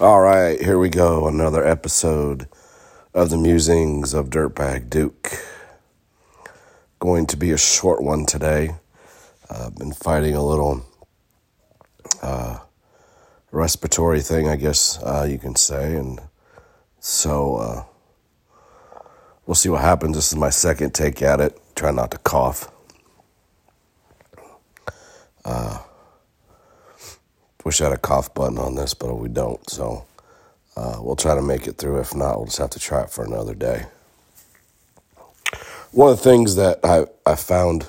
All right, here we go. Another episode of the musings of Dirtbag Duke. Going to be a short one today. I've been fighting a little respiratory thing, I guess you can say. And so we'll see what happens. This is my second take at it. Try not to cough. Wish I had a cough button on this, but we don't. So we'll try to make it through. If not, we'll just have to try it for another day. One of the things that I found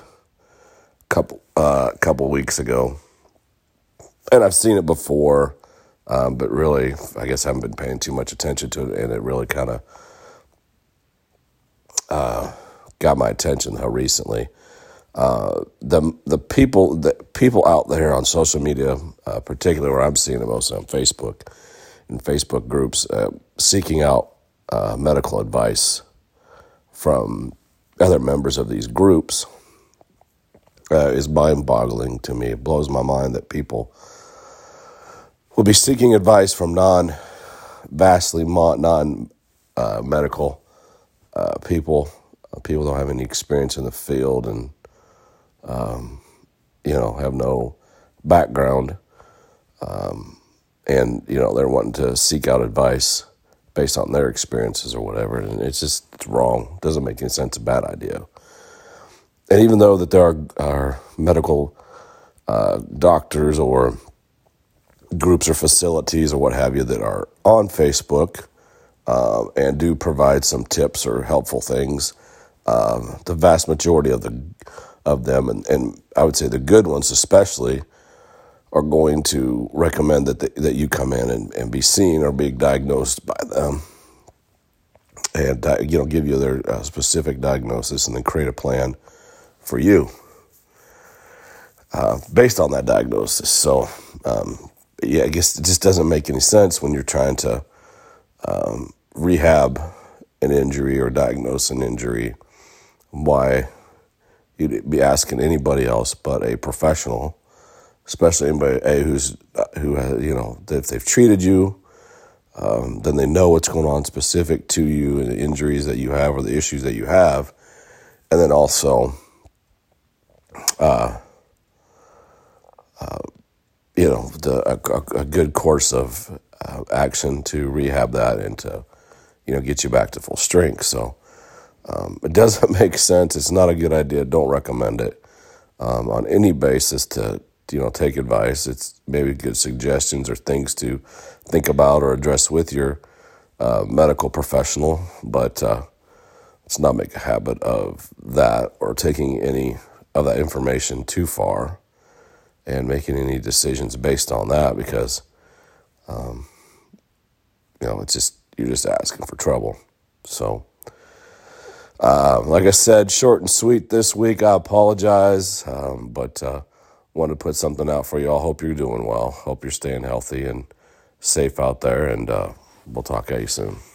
a couple weeks ago, and I've seen it before, but really, I guess I haven't been paying too much attention to it, and it really kind of got my attention how recently. The people out there on social media, particularly where I'm seeing it mostly on Facebook and Facebook groups, seeking out medical advice from other members of these groups is mind-boggling to me. It blows my mind that people will be seeking advice from non-medical people. People don't have any experience in the field and have no background, and they're wanting to seek out advice based on their experiences or whatever, and it's wrong. It doesn't make any sense. A bad idea. And even though that there are medical doctors or groups or facilities or what have you that are on Facebook and do provide some tips or helpful things, the vast majority of them, and I would say the good ones especially, are going to recommend that you come in and be seen or be diagnosed by them, and give you their specific diagnosis and then create a plan for you based on that diagnosis. So I guess it just doesn't make any sense when you're trying to rehab an injury or diagnose an injury, why you'd be asking anybody else but a professional, especially anybody who if they've treated you, then they know what's going on specific to you and the injuries that you have or the issues that you have, and then also, a good course of action to rehab that and to get you back to full strength. So. It doesn't make sense. It's not a good idea. Don't recommend it on any basis to, take advice. It's maybe good suggestions or things to think about or address with your medical professional, but let's not make a habit of that or taking any of that information too far and making any decisions based on that because, you're just asking for trouble. So. Like I said, short and sweet this week. I apologize, but wanted to put something out for you all. Hope you're doing well. Hope you're staying healthy and safe out there, and we'll talk at you soon.